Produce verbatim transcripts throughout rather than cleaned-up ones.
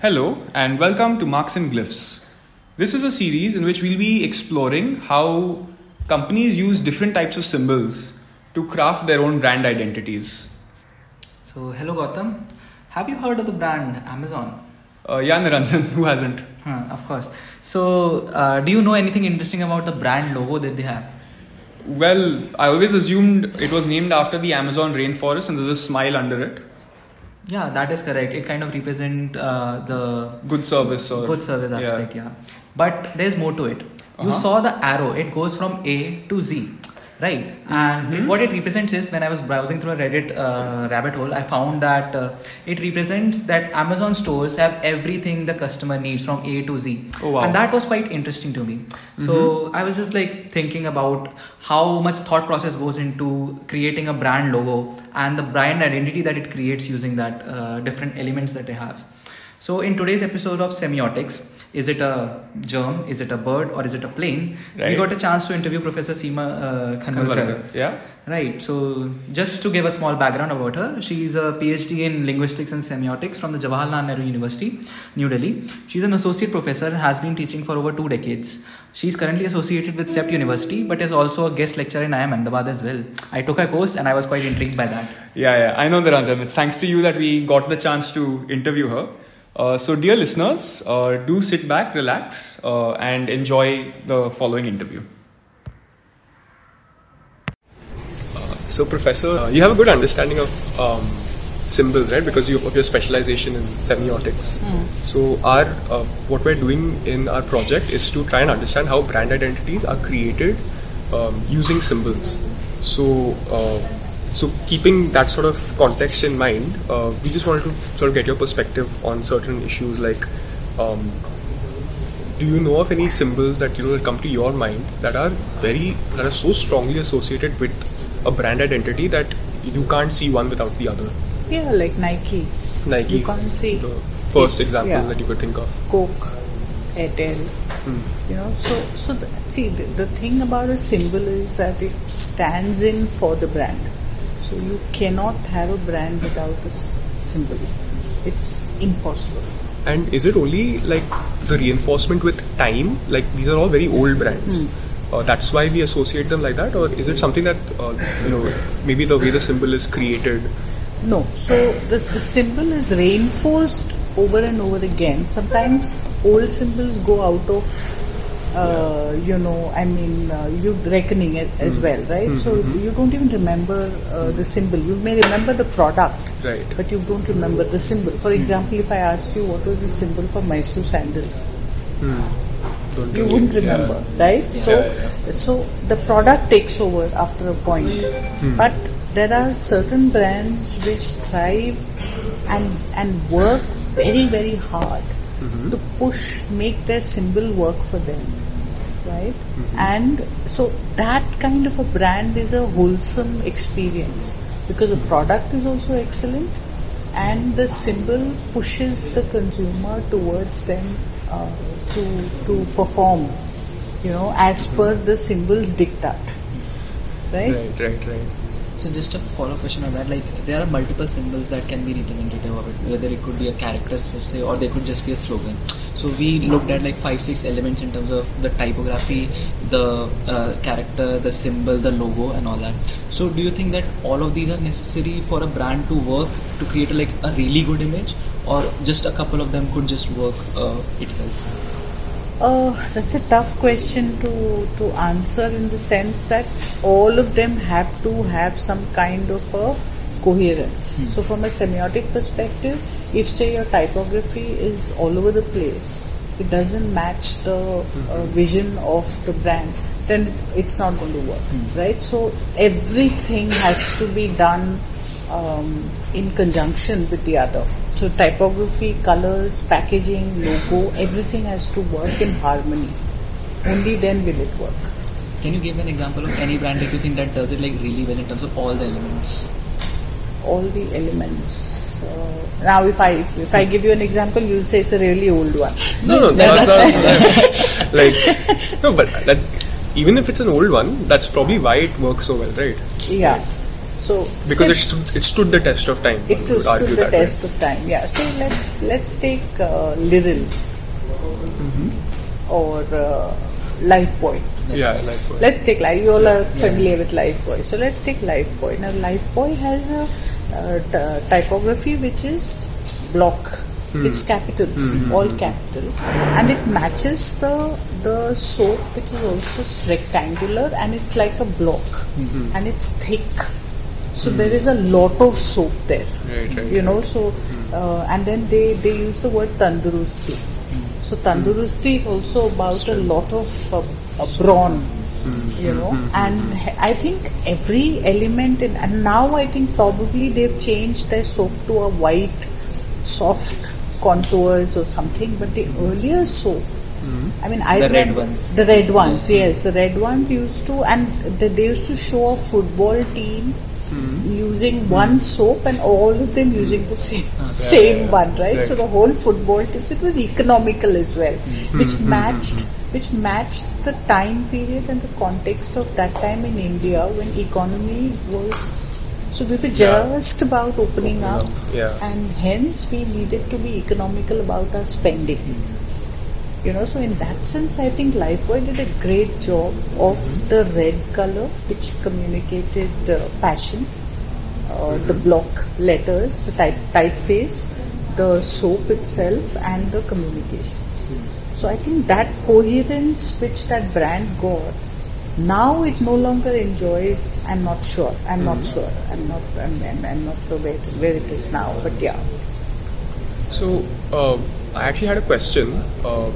Hello and welcome to Marks and Glyphs. This is a series in which we'll be exploring how companies use different types of symbols to craft their own brand identities. So, hello Gautam. Have you heard of the brand Amazon? Uh, yeah, Niranjan, who hasn't? Huh, of course. So, uh, do you know anything interesting about the brand logo that they have? Well, I always assumed it was named after the Amazon rainforest and there's a smile under it. Yeah, that is correct. It kind of represents uh, the... Good service. Or, good service aspect, yeah. yeah. But there's more to it. You uh-huh. saw the arrow. It goes from A to Z, right? And mm-hmm. what it represents is, when I was browsing through a Reddit uh, rabbit hole, I found that uh, it represents that Amazon stores have everything the customer needs from A to Z. Oh, wow. And that was quite interesting to me. Mm-hmm. So I was just like thinking about how much thought process goes into creating a brand logo and the brand identity that it creates using that uh, different elements that they have. So in today's episode of Semiotics, is it a germ, is it a bird, or is it a plane? Right. We got a chance to interview Professor Seema uh, Khanwalad. Yeah. Right. So just to give a small background about her, she is a PhD in linguistics and semiotics from the Jawaharlal Nehru University, New Delhi. She is an associate professor and has been teaching for over two decades. She is currently associated with SEPT University, but is also a guest lecturer in I I M Andabad as well. I took her course and I was quite intrigued by that. Yeah, yeah. I know, Niranjan. It's thanks to you that we got the chance to interview her. Uh, so dear listeners, uh, do sit back, relax, uh, and enjoy the following interview. Uh, so Professor, uh, you have a good understanding of um, symbols, right? Because you have your specialization in semiotics. Mm. So our uh, what we're doing in our project is to try and understand how brand identities are created um, using symbols. So... Uh, So keeping that sort of context in mind, uh, we just wanted to sort of get your perspective on certain issues like, um, do you know of any symbols that you know that come to your mind that are very that are so strongly associated with a brand identity that you can't see one without the other? Yeah, like Nike. Nike. You can't see. The first it, example yeah. that you could think of. Coke, Airtel. Hmm. You know, so so the, see the, the thing about a symbol is that it stands in for the brand. So you cannot have a brand without a symbol. It's impossible. And is it only like the reinforcement with time? Like these are all very old brands. Mm. Uh, that's why we associate them like that? Or is it something that, uh, you know, maybe the way the symbol is created? No. So the, the symbol is reinforced over and over again. Sometimes old symbols go out of... Uh, yeah. You know, I mean, uh, you're reckoning it as mm. well, right? Mm-hmm. So you don't even remember uh, the symbol. You may remember the product, right, but you don't remember the symbol. For mm. example, if I asked you what was the symbol for Mysore Sandal, mm. don't you wouldn't it. remember, yeah. right? Yeah. So, yeah. so the product takes over after a point. Mm. But there are certain brands which thrive and and work very, very hard mm-hmm. to push, make their symbol work for them. Right? Mm-hmm. And so that kind of a brand is a wholesome experience because the product is also excellent and the symbol pushes the consumer towards them uh, to to perform, you know, as per the symbol's diktat. Right? Right, right, right. So just a follow-up question on that, like there are multiple symbols that can be representative of it, whether it could be a character, say, or they could just be a slogan. So we looked at like five, six elements in terms of the typography, the uh, character, the symbol, the logo and all that. So do you think that all of these are necessary for a brand to work, to create like a really good image, or just a couple of them could just work uh, itself? Uh, that's a tough question to, to answer in the sense that all of them have to have some kind of a coherence. Mm. So from a semiotic perspective, if say your typography is all over the place, it doesn't match the uh, vision of the brand, then it's not going to work, mm. right? So everything has to be done um, in conjunction with the other. So typography, colors, packaging, logo, everything has to work in harmony. Only then will it work. Can you give an example of any brand that you think that does it like really well in terms of all the elements? all the elements. Uh, now, if I if, if I give you an example, you say it's a really old one. No, no, that's, that's right. Like no, but that's even if it's an old one, that's probably why it works so well, right? Yeah. Right. So because so it stood, it stood the test of time. It stood argue the test way. of time. Yeah. So let's let's take uh, Lyril mm-hmm. or uh, Lifebuoy. Yeah, Lifebuoy. Let's take Lifebuoy. You all yeah. are familiar yeah. with Lifebuoy. So let's take Lifebuoy. Now, Lifebuoy has a uh, t- typography which is block. Mm. It's capitals, mm-hmm. all capital, and it matches the the soap which is also rectangular and it's like a block mm-hmm. and it's thick. So mm. there is a lot of soap there, right, right, you know. Right. So mm. uh, and then they they use the word Tandurusti. So Tandurusti mm. is also about Still. a lot of uh, uh, brawn, mm. you know, mm-hmm. and I think every element in, and now I think probably they've changed their soap to a white, soft contours or something, but the mm. earlier soap, mm. I mean, I the read red ones. The red ones, yeah. yes, the red ones used to, and they, they used to show a football team mm. using mm. one soap and all of them mm. using the same. Same yeah, yeah, one, right? right? So the whole football tips, it was economical as well, mm-hmm. which matched mm-hmm. which matched the time period and the context of that time in India when economy was. So we were just yeah. about opening Open up, up. Yeah. and hence we needed to be economical about our spending. Mm-hmm. You know, so in that sense, I think Lifebuoy did a great job of mm-hmm. the red color, which communicated uh, passion. Uh, mm-hmm. The block letters, the type typeface, the soap itself, and the communications. Mm-hmm. So I think that coherence which that brand got, now it no longer enjoys. I'm not sure. I'm mm-hmm. not sure. I'm not. I'm. I'm, I'm not sure where it, where it is now. But yeah. So uh, I actually had a question. Uh,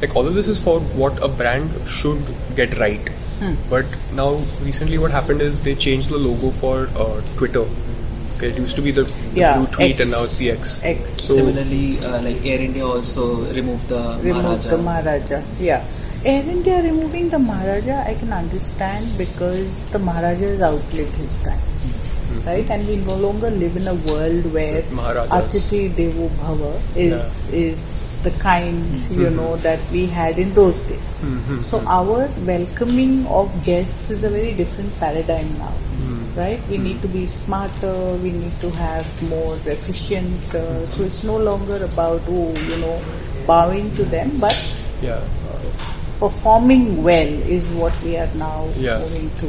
like all of this is for what a brand should get right. Hmm. But now, recently, what happened is they changed the logo for uh, Twitter. Okay, it used to be the, the yeah, blue tweet X, and now it's the X. X. So similarly, uh, like Air India also removed the removed Maharaja. the Maharaja. Yeah, Air India removing the Maharaja, I can understand because the Maharaja has outlived his time, mm-hmm. right? And we no longer live in a world where Atithi Devo Bhava is yeah. is the kind mm-hmm. you know that we had in those days. Mm-hmm. So our welcoming of guests is a very different paradigm now. Right, we need to be smarter. We need to have more efficient. Uh, so it's no longer about oh, you know, bowing to them, but yeah. performing well is what we are now yeah. moving to.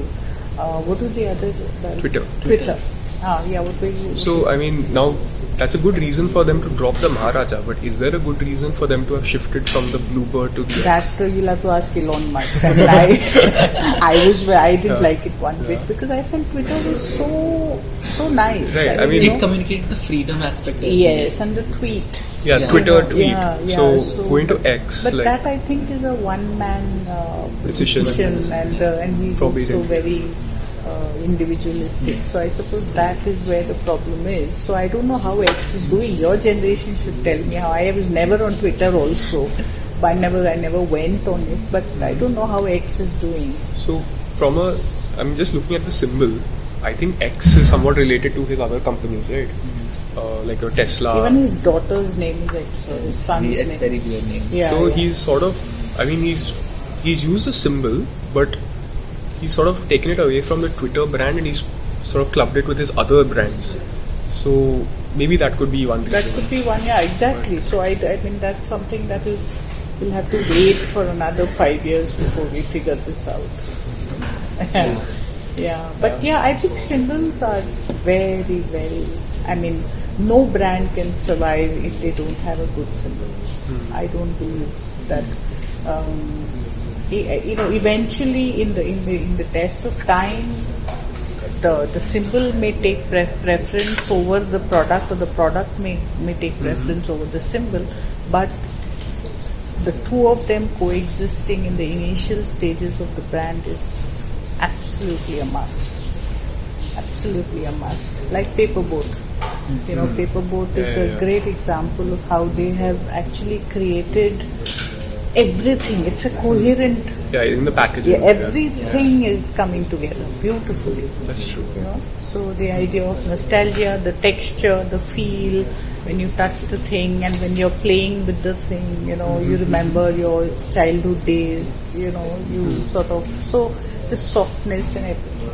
Uh, what was the other? The Twitter. Twitter. Ah, yeah. What were you? So I mean, now that's a good reason for them to drop the Maharaja. But is there a good reason for them to have shifted from the bluebird to the X? That you'll have to ask Elon Musk. I mean, I, I was I didn't yeah. like it one yeah. bit because I felt Twitter was so so nice. Right. I mean, I mean it know? communicated the freedom aspect. As yes, well. And the tweet. Yeah, yeah. Twitter yeah. tweet. Yeah, yeah. So, so going to X. But like that I think is a one-man uh, decision, decision, and uh, and he's Probably also very. Uh, individualistic. Mm. So I suppose that is where the problem is. So I don't know how X is doing. Your generation should tell me how. I was never on Twitter also, but I never I never went on it. But I don't know how X is doing. So from a, I'm just looking at the symbol. I think X is somewhat related to his other companies, right? Mm. Uh, like a Tesla. Even his daughter's name is X. Or his son's name. It's very weird name. Yeah, so yeah. he's sort of. I mean, he's he's used a symbol, but. He's sort of taken it away from the Twitter brand and he's sort of clubbed it with his other brands. So maybe that could be one reason. That could be one, yeah, exactly. But so I, I mean, that's something that we'll, we'll have to wait for another five years before we figure this out. yeah, but yeah, I think symbols are very, very, I mean, no brand can survive if they don't have a good symbol. Hmm. I don't believe that. Um, You know, eventually, in the in the in the test of time, the the symbol may take pre- preference over the product, or the product may may take mm-hmm. preference over the symbol. But the two of them coexisting in the initial stages of the brand is absolutely a must. Absolutely a must. Like Paper Boat, mm-hmm. you know, Paper Boat yeah, is yeah, a yeah. great example of how they have actually created everything. It's a coherent... Yeah, in the packaging. Yeah, everything yeah. is coming together beautifully. That's true. You know? So the idea of nostalgia, the texture, the feel, when you touch the thing and when you're playing with the thing, you know, mm-hmm. you remember your childhood days, you know, you mm-hmm. sort of... So the softness and everything.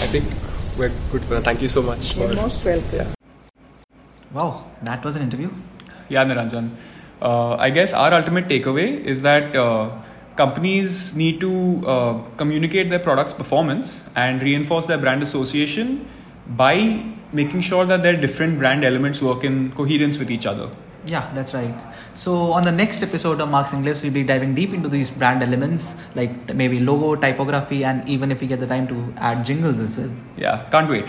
I think we're good for that. Thank you so much. You're most welcome. Yeah. Wow, that was an interview. Yeah, Niranjan. Uh, I guess our ultimate takeaway is that uh, companies need to uh, communicate their product's performance and reinforce their brand association by making sure that their different brand elements work in coherence with each other. Yeah, that's right. So on the next episode of Marks and Glyphs, we'll be diving deep into these brand elements, like maybe logo, typography, and even if we get the time to add jingles as well. Yeah, can't wait.